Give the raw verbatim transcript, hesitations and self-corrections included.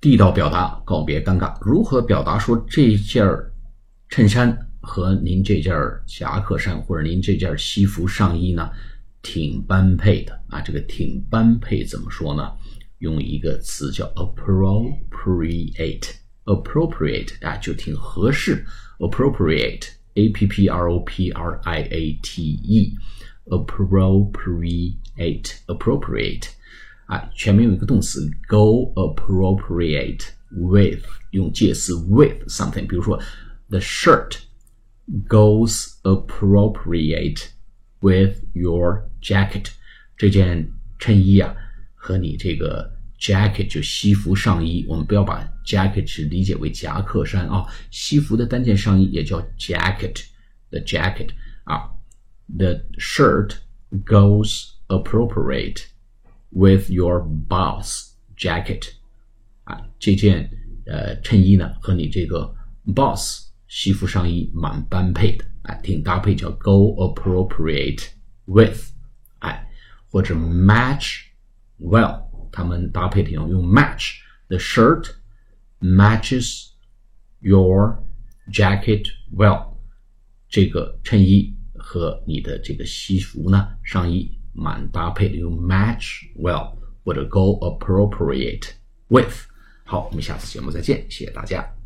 地道表达，告别尴尬。如何表达说这件衬衫和您这件夹克衫或者您这件西服上衣呢挺般配的啊？这个挺般配怎么说呢？用一个词叫 appropriate appropriate 啊，就挺合适。 appropriate a p p r o p r i a t e appropriate appropriate 啊，前面有一个动词 go appropriate with， 用介词 with something， 比如说 the shirt goes appropriate with your jacket， 这件衬衣啊和你这个 jacket 就西服上衣，我们不要把 jacket 只理解为夹克衫啊，西服的单件上衣也叫 jacket， the jacket 啊 ，the shirt goes appropriate with your boss jacket 啊，这件呃衬衣呢和你这个 boss 西服上衣蛮般配的啊，挺搭配，叫 go appropriate with， 哎，或者 match。Well， 他们搭配的用用 match， the shirt matches your jacket well， 这个衬衣和你的这个西服呢上衣蛮搭配的，用 match well 或者 go appropriate with。 好，我们下次节目再见，谢谢大家。